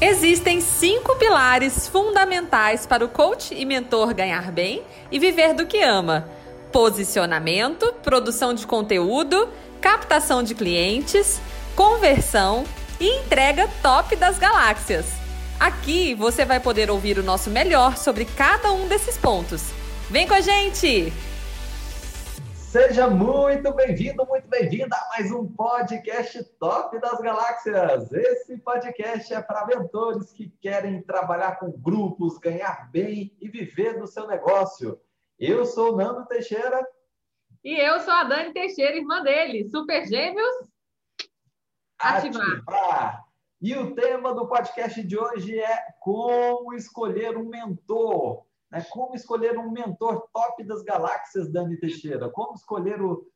Existem 5 pilares fundamentais para o coach e mentor ganhar bem e viver do que ama: posicionamento, produção de conteúdo, captação de clientes, conversão e entrega top das galáxias. Aqui você vai poder ouvir o nosso melhor sobre cada um desses pontos. Vem com a gente! Seja muito bem-vinda a mais um podcast Top das Galáxias. Esse podcast é para mentores que querem trabalhar com grupos, ganhar bem e viver do seu negócio. Eu sou o Nando Teixeira. E eu sou a Dani Teixeira, irmã dele. Super gêmeos, ativar. E o tema do podcast de hoje é como escolher um mentor. Como escolher um mentor top das galáxias, Dani Teixeira? Como escolher o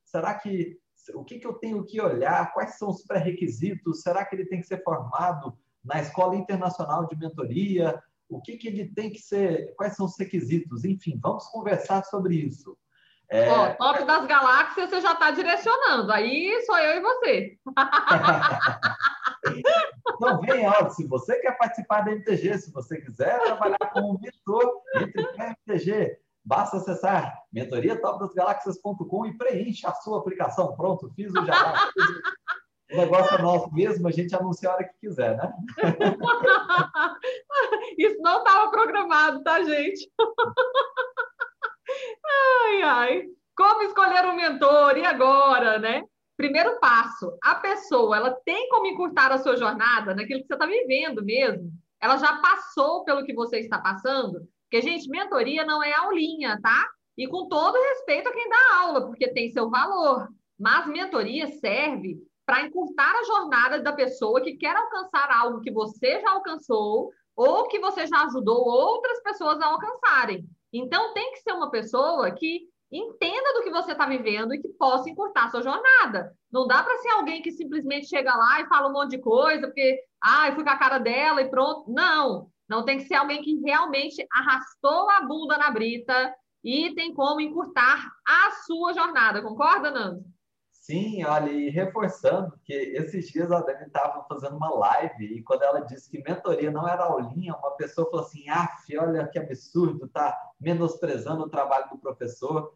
que eu tenho que olhar? Quais são os pré-requisitos? Será que ele tem que ser formado na Escola Internacional de Mentoria? O que ele tem que ser? Quais são os requisitos? Enfim, vamos conversar sobre isso. Top das galáxias você já está direcionando. Aí sou eu e você. Então, vem, ó, se você quer participar da MTG, se você quiser trabalhar como mentor, entre na MTG. Basta acessar mentoriatopdasgalaxias.com e preencha a sua aplicação. Pronto, fiz o jabá. O negócio é nosso mesmo, a gente anuncia a hora que quiser, né? Isso não estava programado, tá, gente? Ai, ai. Como escolher um mentor? E agora, né? Primeiro passo, a pessoa, ela tem como encurtar a sua jornada naquilo que você está vivendo mesmo? Ela já passou pelo que você está passando? Porque, gente, mentoria não é aulinha, tá? E com todo respeito a quem dá aula, porque tem seu valor. Mas mentoria serve para encurtar a jornada da pessoa que quer alcançar algo que você já alcançou ou que você já ajudou outras pessoas a alcançarem. Então, tem que ser uma pessoa que entenda do que você está vivendo e que possa encurtar a sua jornada. Não dá para ser alguém que simplesmente chega lá e fala um monte de coisa, porque, eu fui com a cara dela e pronto. Não tem que ser alguém que realmente arrastou a bunda na brita e tem como encurtar a sua jornada. Concorda, Nando? Sim, olha, e reforçando que esses dias a Dani estava fazendo uma live e quando ela disse que mentoria não era aulinha, uma pessoa falou assim, olha que absurdo, tá menosprezando o trabalho do professor.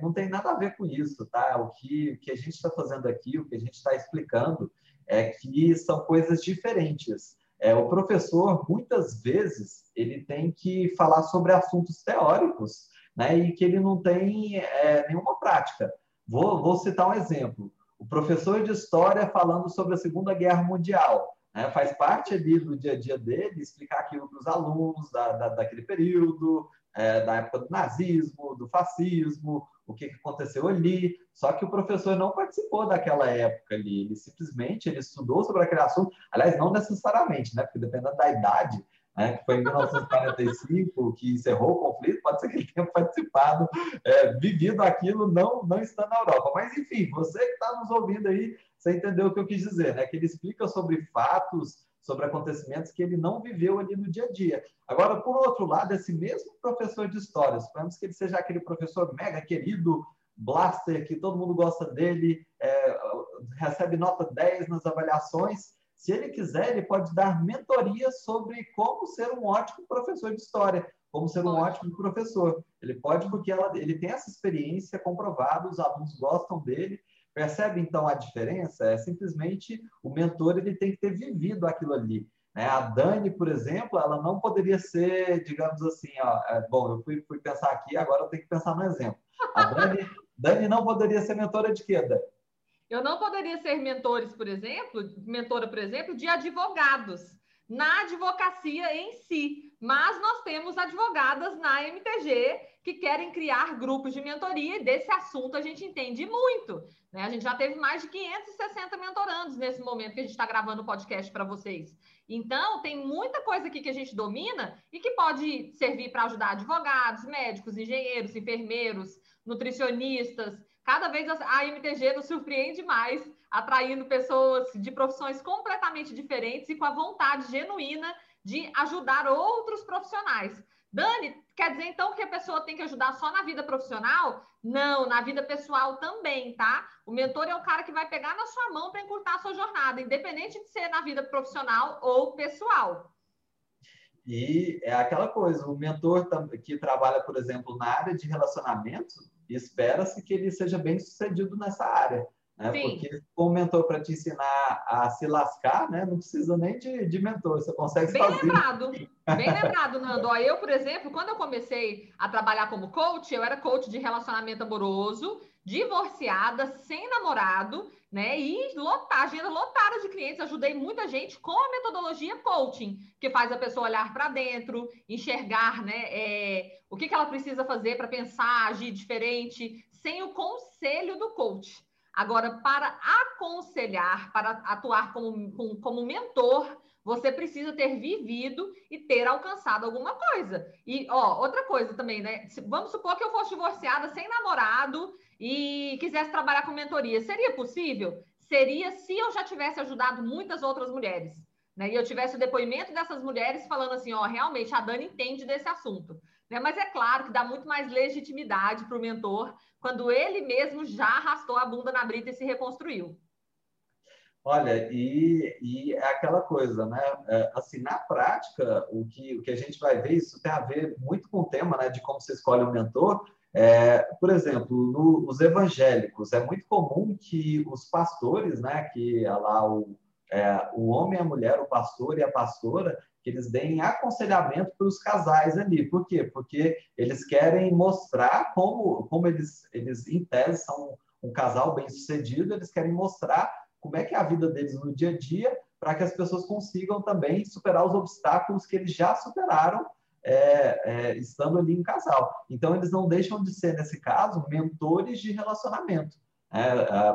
Não tem nada a ver com isso, tá? O que a gente está fazendo aqui, o que a gente está explicando é que são coisas diferentes. O professor, muitas vezes, ele tem que falar sobre assuntos teóricos, né? E que ele não tem nenhuma prática. Vou citar um exemplo. O professor de História falando sobre a Segunda Guerra Mundial, né? Faz parte ali do dia a dia dele explicar aquilo para os alunos daquele período, da época do nazismo, do fascismo, o que aconteceu ali. Só que o professor não participou daquela época ali. Ele simplesmente estudou sobre aquele assunto. Aliás, não necessariamente, né? Porque dependendo da idade, né? Que foi em 1945 que encerrou o conflito, pode ser que ele tenha participado, vivido aquilo, não estando na Europa. Mas, enfim, você que está nos ouvindo aí, você entendeu o que eu quis dizer, né? Que ele explica sobre fatos, sobre acontecimentos que ele não viveu ali no dia a dia. Agora, por outro lado, esse mesmo professor de história, esperamos que ele seja aquele professor mega querido, blaster, que todo mundo gosta dele, recebe nota 10 nas avaliações. Se ele quiser, ele pode dar mentoria sobre como ser um ótimo professor de história, como ser um ótimo professor. Ele pode, porque ele tem essa experiência comprovada, os alunos gostam dele. Percebe, então, a diferença? Simplesmente o mentor ele tem que ter vivido aquilo ali, né? A Dani, por exemplo, ela não poderia ser, digamos assim, eu fui pensar aqui, agora eu tenho que pensar no exemplo. A Dani não poderia ser mentora de quê, Dani? Eu não poderia ser mentora, por exemplo, de advogados, na advocacia em si. Mas nós temos advogadas na MTG que querem criar grupos de mentoria e desse assunto a gente entende muito, né? A gente já teve mais de 560 mentorandos nesse momento que a gente está gravando o podcast para vocês. Então, tem muita coisa aqui que a gente domina e que pode servir para ajudar advogados, médicos, engenheiros, enfermeiros, nutricionistas. Cada vez a MTG nos surpreende mais, atraindo pessoas de profissões completamente diferentes e com a vontade genuína de ajudar outros profissionais. Dani, quer dizer então que a pessoa tem que ajudar só na vida profissional? Não, na vida pessoal também, tá? O mentor é o cara que vai pegar na sua mão para encurtar a sua jornada, independente de ser na vida profissional ou pessoal. E é aquela coisa, o mentor que trabalha, por exemplo, na área de relacionamento, espera-se que ele seja bem sucedido nessa área, né? Porque com o mentor para te ensinar a se lascar, né? Não precisa nem de mentor, você consegue fazer. Bem lembrado, Nando. Eu, por exemplo, quando eu comecei a trabalhar como coach, eu era coach de relacionamento amoroso, divorciada, sem namorado, né? E agenda lotada de clientes. Ajudei muita gente com a metodologia coaching, que faz a pessoa olhar para dentro, enxergar, né? O que ela precisa fazer para pensar, agir diferente, sem o conselho do coach. Agora, para aconselhar, para atuar como mentor, você precisa ter vivido e ter alcançado alguma coisa. E, ó, outra coisa também, né? Vamos supor que eu fosse divorciada, sem namorado e quisesse trabalhar com mentoria. Seria possível? Seria se eu já tivesse ajudado muitas outras mulheres, né? E eu tivesse o depoimento dessas mulheres falando assim, ó, realmente a Dani entende desse assunto. Né? Mas é claro que dá muito mais legitimidade para o mentor quando ele mesmo já arrastou a bunda na brita e se reconstruiu. Olha, e é aquela coisa, né? Assim, na prática, o que a gente vai ver, isso tem a ver muito com o tema, né, de como se escolhe um mentor. Por exemplo, os evangélicos, é muito comum que os pastores, né, que lá o homem e a mulher, o pastor e a pastora, que eles deem aconselhamento para os casais ali. Por quê? Porque eles querem mostrar como eles, em tese, são um casal bem-sucedido, eles querem mostrar como é que é a vida deles no dia a dia, para que as pessoas consigam também superar os obstáculos que eles já superaram estando ali em casal. Então, eles não deixam de ser, nesse caso, mentores de relacionamento,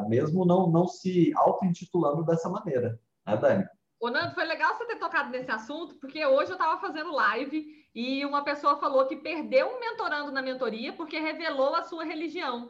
mesmo não se auto-intitulando dessa maneira, né, Dani? Ô, Nando, foi legal você ter tocado nesse assunto, porque hoje eu estava fazendo live e uma pessoa falou que perdeu um mentorando na mentoria porque revelou a sua religião.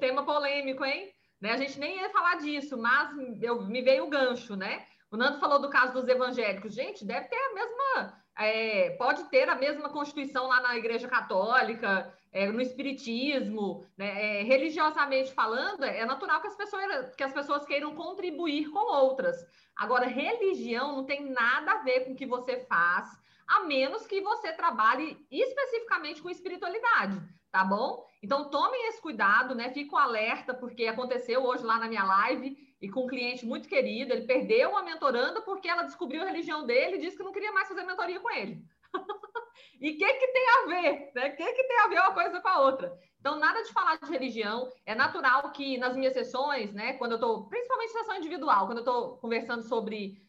Tema polêmico, hein? Né? A gente nem ia falar disso, mas me veio o gancho, né? O Nando falou do caso dos evangélicos. Gente, deve ter a mesma... pode ter a mesma constituição lá na Igreja Católica, no Espiritismo, né? Religiosamente falando, é natural que as pessoas queiram contribuir com outras. Agora, religião não tem nada a ver com o que você faz, a menos que você trabalhe especificamente com espiritualidade, tá bom? Então, tomem esse cuidado, né? Fico alerta, porque aconteceu hoje lá na minha live e com um cliente muito querido, ele perdeu uma mentoranda porque ela descobriu a religião dele e disse que não queria mais fazer mentoria com ele. E o que tem a ver? Né? O que tem a ver uma coisa com a outra? Então, nada de falar de religião. É natural que nas minhas sessões, né, quando eu estou, principalmente sessão individual, quando eu estou conversando sobre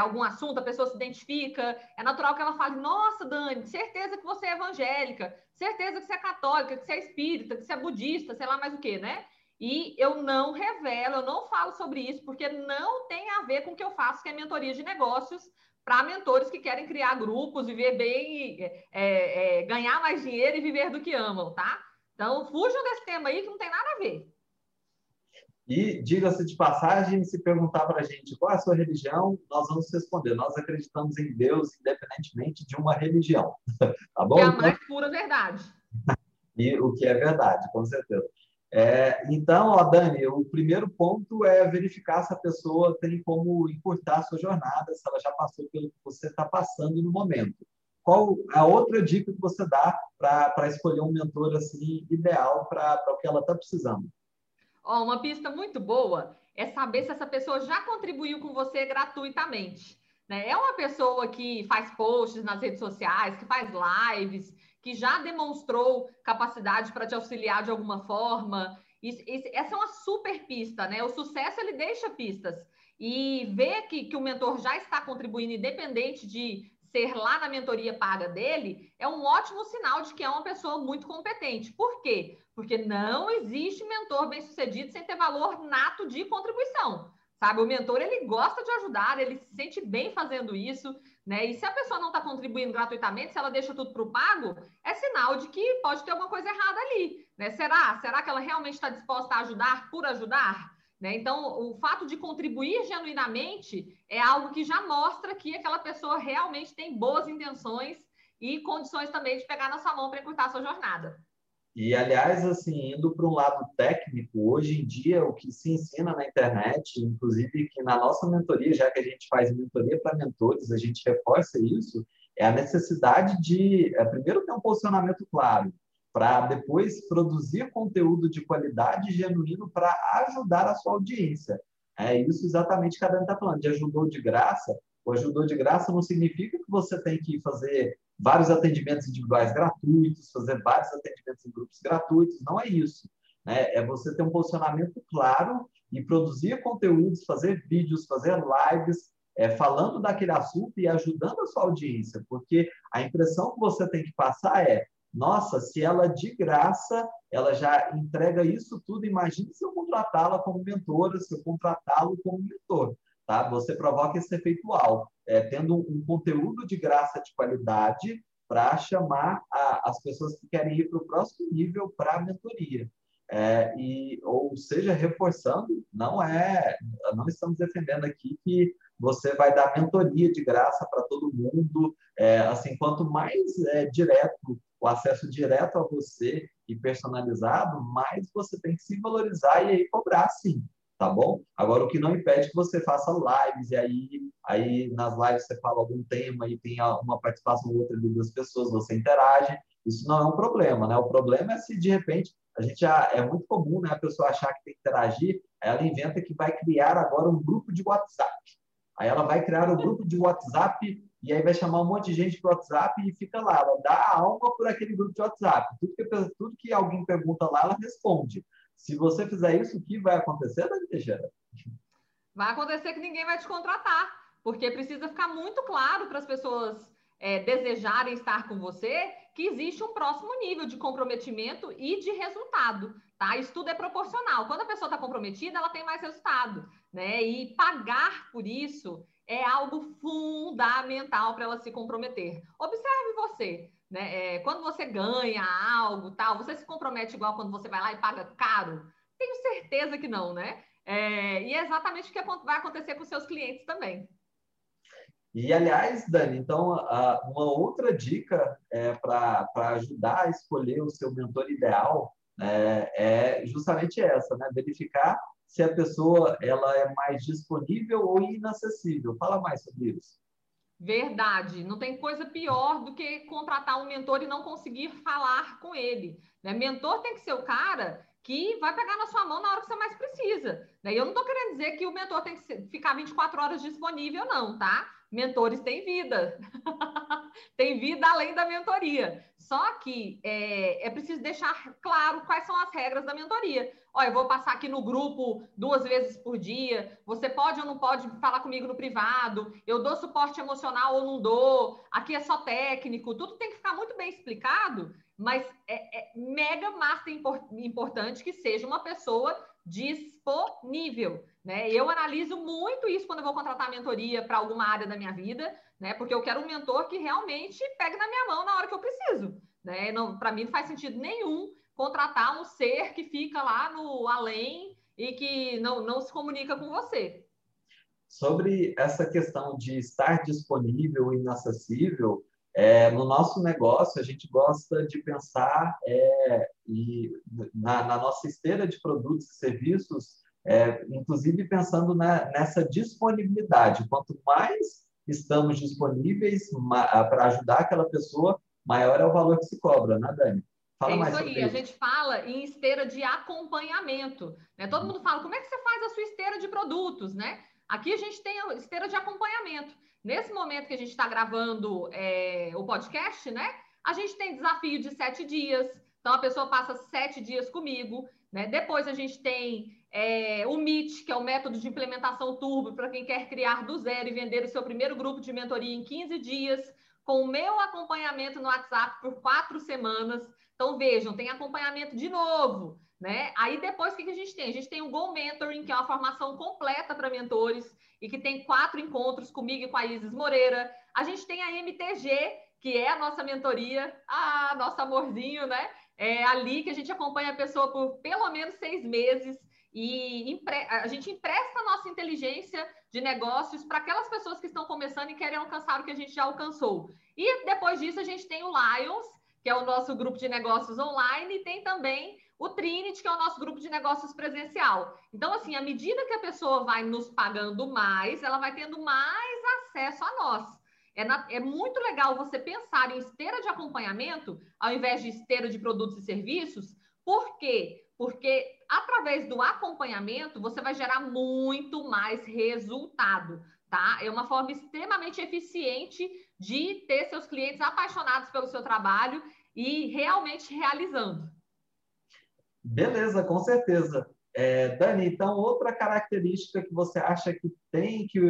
algum assunto, a pessoa se identifica, é natural que ela fale, nossa, Dani, certeza que você é evangélica, certeza que você é católica, que você é espírita, que você é budista, sei lá mais o quê, né? E eu não revelo, eu não falo sobre isso, porque não tem a ver com o que eu faço, que é mentoria de negócios, para mentores que querem criar grupos, viver bem, ganhar mais dinheiro e viver do que amam, tá? Então, fujam desse tema aí que não tem nada a ver. E, diga-se de passagem, se perguntar para a gente qual é a sua religião, nós vamos responder. Nós acreditamos em Deus, independentemente de uma religião, tá bom? É a mais pura verdade. E o que é verdade, com certeza. Então, ó, Dani, o primeiro ponto é verificar se a pessoa tem como encurtar a sua jornada, se ela já passou pelo que você está passando no momento. Qual a outra dica que você dá para escolher um mentor assim, ideal para o que ela está precisando? Ó, uma pista muito boa é saber se essa pessoa já contribuiu com você gratuitamente, né? É uma pessoa que faz posts nas redes sociais, que faz lives, que já demonstrou capacidade para te auxiliar de alguma forma. Essa é uma super pista, né? O sucesso, ele deixa pistas. E ver que o mentor já está contribuindo, independente de ser lá na mentoria paga dele, é um ótimo sinal de que é uma pessoa muito competente. Por quê? Porque não existe mentor bem-sucedido sem ter valor nato de contribuição, sabe? O mentor, ele gosta de ajudar, ele se sente bem fazendo isso, né? E se a pessoa não está contribuindo gratuitamente, se ela deixa tudo para o pago, é sinal de que pode ter alguma coisa errada ali, né? Será que ela realmente está disposta a ajudar por ajudar? Né? Então, o fato de contribuir genuinamente é algo que já mostra que aquela pessoa realmente tem boas intenções e condições também de pegar na sua mão para encurtar a sua jornada. E, aliás, assim, indo para um lado técnico, hoje em dia, o que se ensina na internet, inclusive que na nossa mentoria, já que a gente faz mentoria para mentores, a gente reforça isso, é a necessidade de, primeiro, ter um posicionamento claro, para depois produzir conteúdo de qualidade genuíno para ajudar a sua audiência. É isso exatamente que a Dani está falando, de ajudou de graça. O ajudou de graça não significa que você tem que fazer vários atendimentos individuais gratuitos, fazer vários atendimentos em grupos gratuitos, não é isso. Né? É você ter um posicionamento claro e produzir conteúdos, fazer vídeos, fazer lives, falando daquele assunto e ajudando a sua audiência, porque a impressão que você tem que passar é: nossa, se ela de graça, ela já entrega isso tudo, imagine se eu contratá-la como mentora, se eu contratá-lo como mentor, tá? Você provoca esse efeito alvo, tendo um conteúdo de graça de qualidade para chamar as pessoas que querem ir para o próximo nível, para a mentoria. Ou seja, reforçando, não estamos defendendo aqui que você vai dar mentoria de graça para todo mundo. Assim, quanto mais direto, o acesso direto a você e personalizado, mais você tem que se valorizar e aí cobrar, sim, tá bom? Agora, o que não impede que você faça lives, e aí nas lives você fala algum tema e tem uma participação ou outra de duas pessoas, você interage, isso não é um problema, né? O problema é se, de repente, é muito comum, né, a pessoa achar que tem que interagir, aí ela inventa que vai criar agora um grupo de WhatsApp. Aí ela vai criar um grupo de WhatsApp e aí vai chamar um monte de gente para o WhatsApp e fica lá, ela dá a alma por aquele grupo de WhatsApp. Tudo que alguém pergunta lá, ela responde. Se você fizer isso, o que vai acontecer, Dani Teixeira? Vai acontecer que ninguém vai te contratar, porque precisa ficar muito claro para as pessoas desejarem estar com você que existe um próximo nível de comprometimento e de resultado, tá? Isso tudo é proporcional. Quando a pessoa está comprometida, ela tem mais resultado, né? E pagar por isso é algo fundamental para ela se comprometer. Observe você, né? Quando você ganha algo, tal, você se compromete igual quando você vai lá e paga caro? Tenho certeza que não, né? E é exatamente o que vai acontecer com seus clientes também. E, aliás, Dani, então, uma outra dica para ajudar a escolher o seu mentor ideal é justamente essa, né? Verificar se a pessoa ela é mais disponível ou inacessível. Fala mais sobre isso. Verdade. Não tem coisa pior do que contratar um mentor e não conseguir falar com ele, né? Mentor tem que ser o cara que vai pegar na sua mão na hora que você mais precisa, né? Eu não estou querendo dizer que o mentor tem que ficar 24 horas disponível, não, tá? Mentores têm vida. Tem vida além da mentoria. Só que é preciso deixar claro quais são as regras da mentoria. Olha, eu vou passar aqui no grupo 2 vezes por dia. Você pode ou não pode falar comigo no privado. Eu dou suporte emocional ou não dou. Aqui é só técnico. Tudo tem que ficar muito bem explicado, mas é mega master importante que seja uma pessoa disponível, né? Eu analiso muito isso quando eu vou contratar mentoria para alguma área da minha vida, né? Porque eu quero um mentor que realmente pegue na minha mão na hora que eu preciso, né? Para mim não faz sentido nenhum contratar um ser que fica lá no além e que não se comunica com você. Sobre essa questão de estar disponível e inacessível, no nosso negócio, a gente gosta de pensar na nossa esteira de produtos e serviços, inclusive pensando nessa disponibilidade. Quanto mais estamos disponíveis para ajudar aquela pessoa, maior é o valor que se cobra, né, Dani? Fala mais sobre isso. A gente fala em esteira de acompanhamento, né? Todo mundo fala, como é que você faz a sua esteira de produtos, né? Aqui a gente tem a esteira de acompanhamento. Nesse momento que a gente está gravando o podcast, né? A gente tem desafio de 7 dias. Então, a pessoa passa 7 dias comigo, né? Depois a gente tem o MIT, que é o método de implementação turbo para quem quer criar do zero e vender o seu primeiro grupo de mentoria em 15 dias, com o meu acompanhamento no WhatsApp por 4 semanas. Então, vejam, tem acompanhamento de novo, né? Aí depois o que a gente tem? A gente tem o Go Mentoring, que é uma formação completa para mentores e que tem 4 encontros comigo e com a Isis Moreira. A gente tem a MTG, que é a nossa mentoria, nosso amorzinho, né? Ali que a gente acompanha a pessoa por pelo menos 6 meses E a gente empresta a nossa inteligência de negócios para aquelas pessoas que estão começando e querem alcançar o que a gente já alcançou. E depois disso a gente tem o Lions, que é o nosso grupo de negócios online, e tem também o Trinity, que é o nosso grupo de negócios presencial. Então, assim, à medida que a pessoa vai nos pagando mais, ela vai tendo mais acesso a nós. É muito legal você pensar em esteira de acompanhamento ao invés de esteira de produtos e serviços. Por quê? Porque através do acompanhamento você vai gerar muito mais resultado, tá? É uma forma extremamente eficiente de ter seus clientes apaixonados pelo seu trabalho e realmente realizando. Beleza, com certeza. Dani, então, outra característica que você acha que tem, que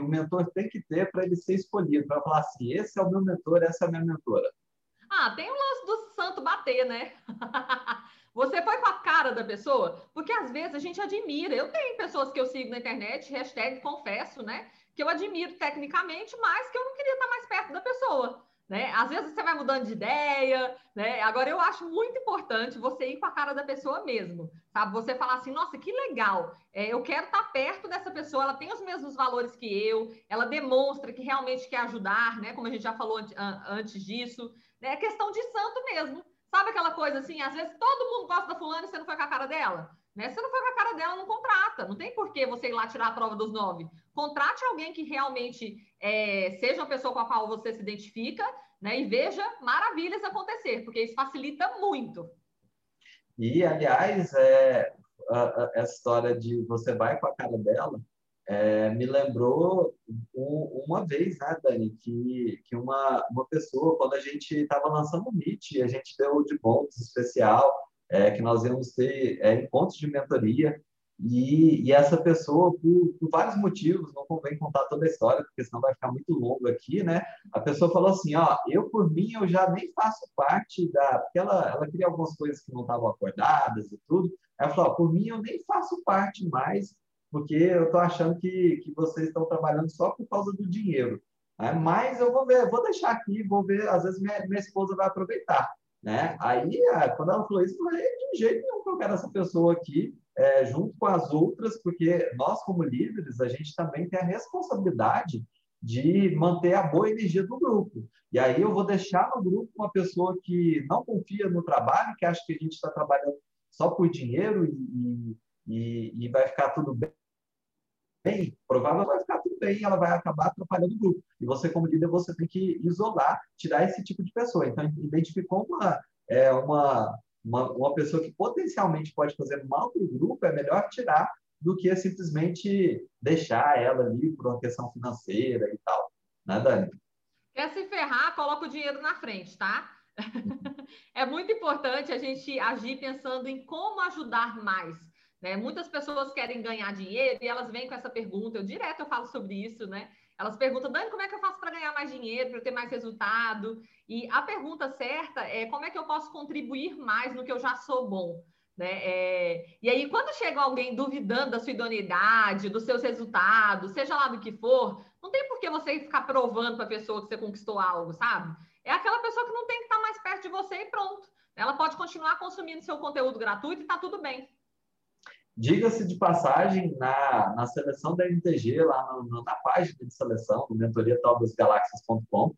o mentor tem que ter para ele ser escolhido, para falar assim, esse é o meu mentor, essa é a minha mentora? Ah, tem o lance do santo bater, né? Você foi com a cara da pessoa? Porque às vezes a gente admira. Eu tenho pessoas que eu sigo na internet, hashtag confesso, né? Que eu admiro tecnicamente, mas que eu não queria estar mais perto da pessoa, né? Às vezes você vai mudando de ideia, né? Agora, eu acho muito importante você ir com a cara da pessoa mesmo, sabe? Você falar assim, nossa, que legal, eu quero estar perto dessa pessoa, ela tem os mesmos valores que eu, ela demonstra que realmente quer ajudar, né? Como a gente já falou antes disso. É questão de santo mesmo. Sabe aquela coisa assim, às vezes todo mundo gosta da fulana e você não foi com a cara dela? Né? Se você não foi com a cara dela, não contrata. Não tem por que você ir lá tirar a prova dos 9. Contrate alguém que realmente seja uma pessoa com a qual você se identifica, né? E veja maravilhas acontecer, porque isso facilita muito. E, aliás, a história de você vai com a cara dela me lembrou uma vez, né, Dani, que uma pessoa, quando a gente estava lançando o Meet, a gente deu de bônus especial, que nós íamos ter encontros de mentoria, e essa pessoa, por vários motivos, não convém contar toda a história, porque senão vai ficar muito longo aqui, né? A pessoa falou assim, ó, por mim, eu já nem faço parte da... Porque ela queria algumas coisas que não estavam acordadas e tudo. Ela falou, ó, por mim, eu nem faço parte mais, porque eu estou achando que vocês estão trabalhando só por causa do dinheiro. Né? Mas eu vou ver, vou deixar aqui, vou ver, às vezes minha esposa vai aproveitar. Né? Aí, quando ela falou isso, eu falei, de jeito nenhum que eu quero essa pessoa aqui, junto com as outras, porque nós, como líderes, a gente também tem a responsabilidade de manter a boa energia do grupo. E aí eu vou deixar no grupo uma pessoa que não confia no trabalho, que acha que a gente está trabalhando só por dinheiro e vai ficar tudo bem. Bem, provavelmente vai ficar tudo bem, ela vai acabar atrapalhando o grupo. E você, como líder, você tem que isolar, tirar esse tipo de pessoa. Então, identificou uma pessoa que potencialmente pode fazer mal para o grupo, é melhor tirar do que simplesmente deixar ela ali por uma questão financeira e tal. Né, Dani? Quer se ferrar, coloca o dinheiro na frente, tá? É muito importante a gente agir pensando em como ajudar mais. Né? Muitas pessoas querem ganhar dinheiro e elas vêm com essa pergunta, eu falo sobre isso, né? Elas perguntam, Dani, como é que eu faço para ganhar mais dinheiro, para eu ter mais resultado? E a pergunta certa é como é que eu posso contribuir mais no que eu já sou bom? Né? E aí, quando chega alguém duvidando da sua idoneidade, dos seus resultados, seja lá do que for, não tem por que você ficar provando para a pessoa que você conquistou algo, sabe? É aquela pessoa que não tem que estar mais perto de você e pronto. Ela pode continuar consumindo seu conteúdo gratuito e está tudo bem. Diga-se de passagem, na seleção da MTG, lá na página de seleção, no mentoriatopdasgalaxias.com,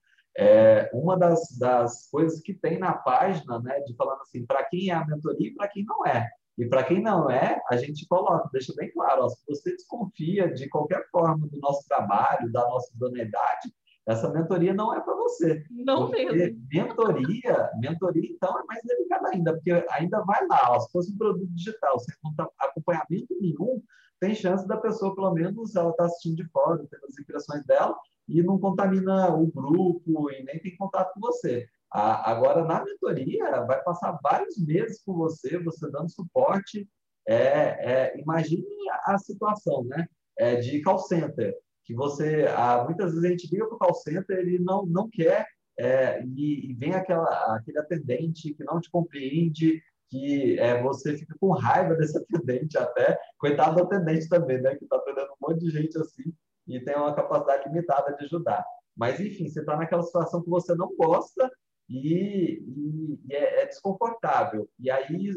uma das coisas que tem na página, né, de falando assim, para quem é a mentoria e para quem não é. E para quem não é, a gente coloca, deixa bem claro, ó, se você desconfia de qualquer forma do nosso trabalho, da nossa idoneidade, essa mentoria não é para você. Não mesmo. Mentoria, então, é mais delicada ainda, porque ainda vai lá, ó, se fosse um produto digital, sem acompanhamento nenhum, tem chance da pessoa, pelo menos, ela está assistindo de fora, tendo as impressões dela, e não contamina o grupo, e nem tem contato com você. Agora, na mentoria, vai passar vários meses com você dando suporte. Imagine a situação, né? De call center. Que você, muitas vezes a gente liga para o call center, ele não quer, e vem aquele atendente que não te compreende, que você fica com raiva desse atendente até, coitado do atendente também, né, que está atendendo um monte de gente assim, e tem uma capacidade limitada de ajudar. Mas, enfim, você está naquela situação que você não gosta, e é desconfortável. E aí,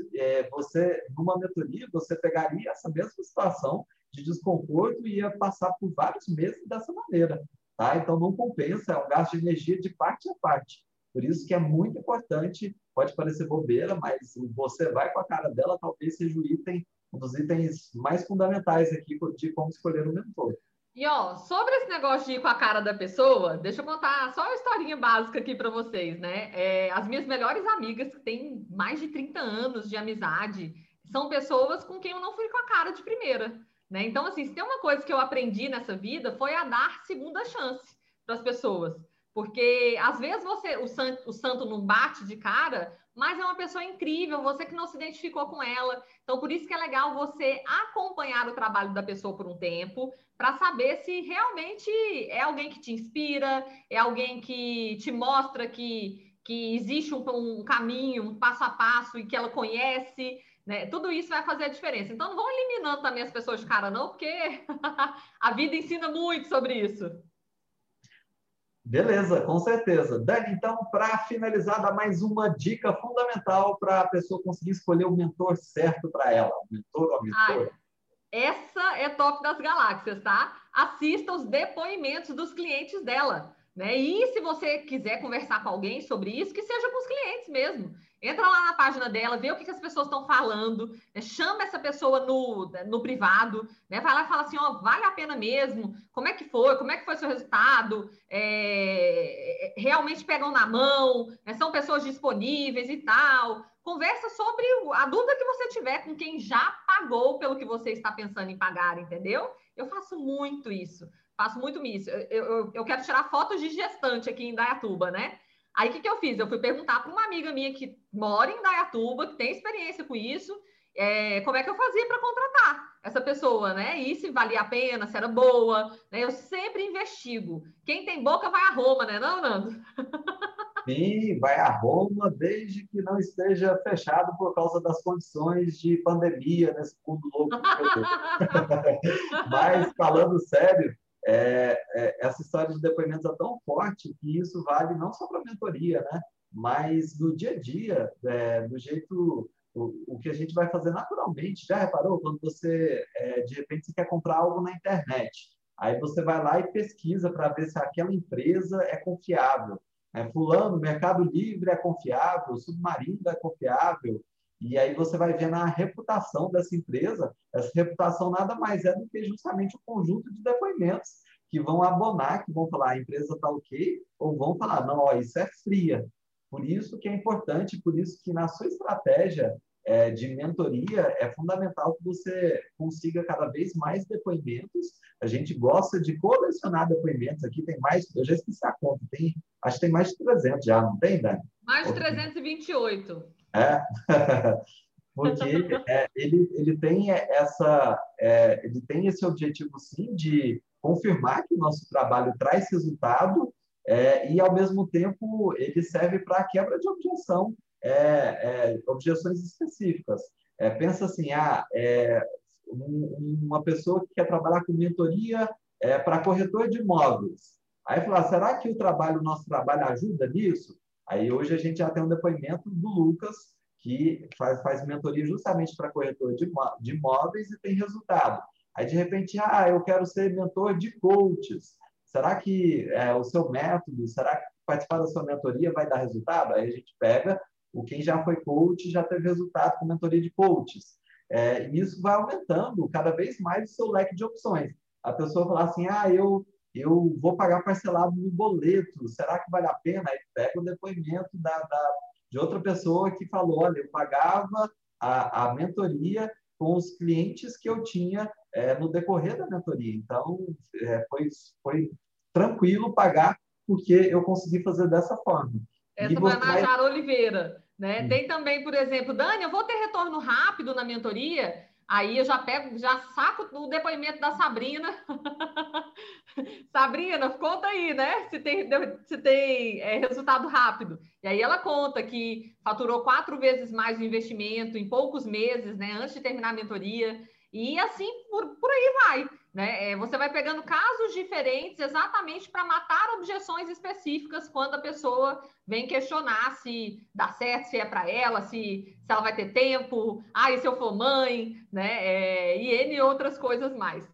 você, numa mentoria, você pegaria essa mesma situação de desconforto e ia passar por vários meses dessa maneira. Tá? Então, não compensa, é um gasto de energia de parte a parte. Por isso que é muito importante, pode parecer bobeira, mas você vai com a cara dela, talvez seja um dos itens mais fundamentais aqui de como escolher um mentor. E, ó, sobre esse negócio de ir com a cara da pessoa, deixa eu contar só uma historinha básica aqui para vocês, né? As minhas melhores amigas, que têm mais de 30 anos de amizade, são pessoas com quem eu não fui com a cara de primeira. Né? Então, assim, se tem uma coisa que eu aprendi nessa vida foi a dar segunda chance para as pessoas. Porque, às vezes, você, o santo não bate de cara, mas é uma pessoa incrível, você que não se identificou com ela. Então, por isso que é legal você acompanhar o trabalho da pessoa por um tempo, para saber se realmente é alguém que te inspira, é alguém que te mostra que existe um caminho, um passo a passo, e que ela conhece... Né? Tudo isso vai fazer a diferença. Então, não vão eliminando também as pessoas de cara, não, porque a vida ensina muito sobre isso. Beleza, com certeza. Dani, então, para finalizar, dá mais uma dica fundamental para a pessoa conseguir escolher o mentor certo para ela. O mentor ou a mentora? Essa é top das galáxias, tá? Assista os depoimentos dos clientes dela. Né? E se você quiser conversar com alguém sobre isso, que seja com os clientes mesmo. Entra lá na página dela, vê o que as pessoas estão falando, né? Chama essa pessoa no privado, né? Vai lá e fala assim, ó, vale a pena mesmo? Como é que foi? Como é que foi seu resultado? Realmente pegam na mão? Né? São pessoas disponíveis e tal? Conversa sobre a dúvida que você tiver com quem já pagou pelo que você está pensando em pagar, entendeu? Eu faço muito isso. Faço muito isso. Eu quero tirar fotos de gestante aqui em Indaiatuba, né? Aí, o que eu fiz? Eu fui perguntar para uma amiga minha que mora em Indaiatuba, que tem experiência com isso, como é que eu fazia para contratar essa pessoa, né? E se valia a pena, se era boa, né? Eu sempre investigo. Quem tem boca vai a Roma, né? Não, Nando? Sim, vai a Roma, desde que não esteja fechado por causa das condições de pandemia nesse mundo louco. Mas, falando sério, essa história de depoimentos é tão forte que isso vale não só para a mentoria, né? Mas no dia a dia, do jeito o que a gente vai fazer naturalmente. Já reparou? Quando você, de repente, você quer comprar algo na internet, aí você vai lá e pesquisa para ver se aquela empresa é confiável. Fulano, Mercado Livre é confiável, Submarino é confiável. E aí você vai ver na reputação dessa empresa, essa reputação nada mais é do que justamente o conjunto de depoimentos que vão abonar, que vão falar a empresa está ok, ou vão falar, não, ó, isso é fria. Por isso que é importante, por isso que na sua estratégia de mentoria é fundamental que você consiga cada vez mais depoimentos. A gente gosta de colecionar depoimentos aqui, tem mais, eu já esqueci a conta, acho que tem mais de 300 já, não tem, Dani? Mais de 328. Porque ele tem esse objetivo, sim, de confirmar que o nosso trabalho traz resultado e, ao mesmo tempo, ele serve para quebra de objeção, objeções específicas. Pensa assim, uma pessoa que quer trabalhar com mentoria para corretor de imóveis. Aí fala, será que o nosso trabalho ajuda nisso? Aí hoje a gente já tem um depoimento do Lucas, que faz mentoria justamente para corretor de imóveis e tem resultado. Aí, de repente, eu quero ser mentor de coaches. Será que o seu método, será que participar da sua mentoria vai dar resultado? Aí a gente pega quem já foi coach já teve resultado com mentoria de coaches. E isso vai aumentando cada vez mais o seu leque de opções. A pessoa fala assim, eu vou pagar parcelado no boleto, será que vale a pena? Aí pega o depoimento de outra pessoa que falou, olha, eu pagava a mentoria com os clientes que eu tinha no decorrer da mentoria. Então, foi tranquilo pagar, porque eu consegui fazer dessa forma. Essa foi a Jara Oliveira. Né? Tem também, por exemplo, Dani, eu vou ter retorno rápido na mentoria... Aí eu já saco o depoimento da Sabrina. Sabrina, conta aí, né? Se tem resultado rápido. E aí ela conta que faturou 4 vezes mais o investimento em poucos meses, né? Antes de terminar a mentoria. E assim, por aí vai. né? Você vai pegando casos diferentes exatamente para matar objeções específicas quando a pessoa vem questionar se dá certo, se é para ela, se ela vai ter tempo, e se eu for mãe, né? E N outras coisas mais.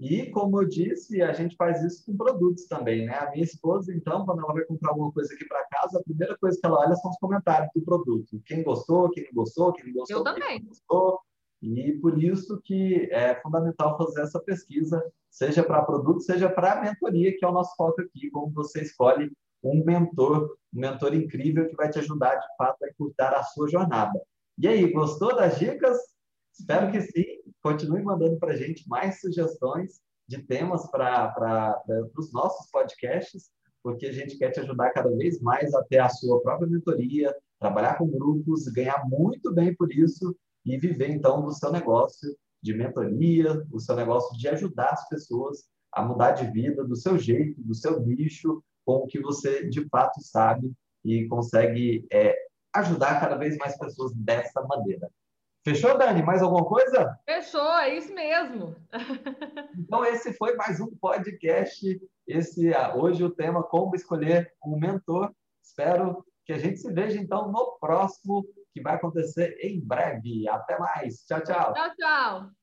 E, como eu disse, a gente faz isso com produtos também, né? A minha esposa, então, quando ela vai comprar alguma coisa aqui para casa, a primeira coisa que ela olha são os comentários do produto. Quem gostou, quem não gostou, quem não gostou, eu também. Quem não gostou. E por isso que é fundamental fazer essa pesquisa, seja para produto, seja para mentoria, que é o nosso foco aqui, como você escolhe um mentor incrível que vai te ajudar, de fato, a encurtar a sua jornada. E aí, gostou das dicas? Espero que sim. Continue mandando para a gente mais sugestões de temas para os nossos podcasts, porque a gente quer te ajudar cada vez mais a ter a sua própria mentoria, trabalhar com grupos, ganhar muito bem por isso, e viver, então, o seu negócio de mentoria, o seu negócio de ajudar as pessoas a mudar de vida do seu jeito, do seu nicho, com o que você, de fato, sabe e consegue ajudar cada vez mais pessoas dessa maneira. Fechou, Dani? Mais alguma coisa? Fechou, é isso mesmo. Então, esse foi mais um podcast. Hoje o tema como escolher um mentor. Espero que a gente se veja, então, no próximo, que vai acontecer em breve. Até mais. Tchau, tchau. Tchau, tchau.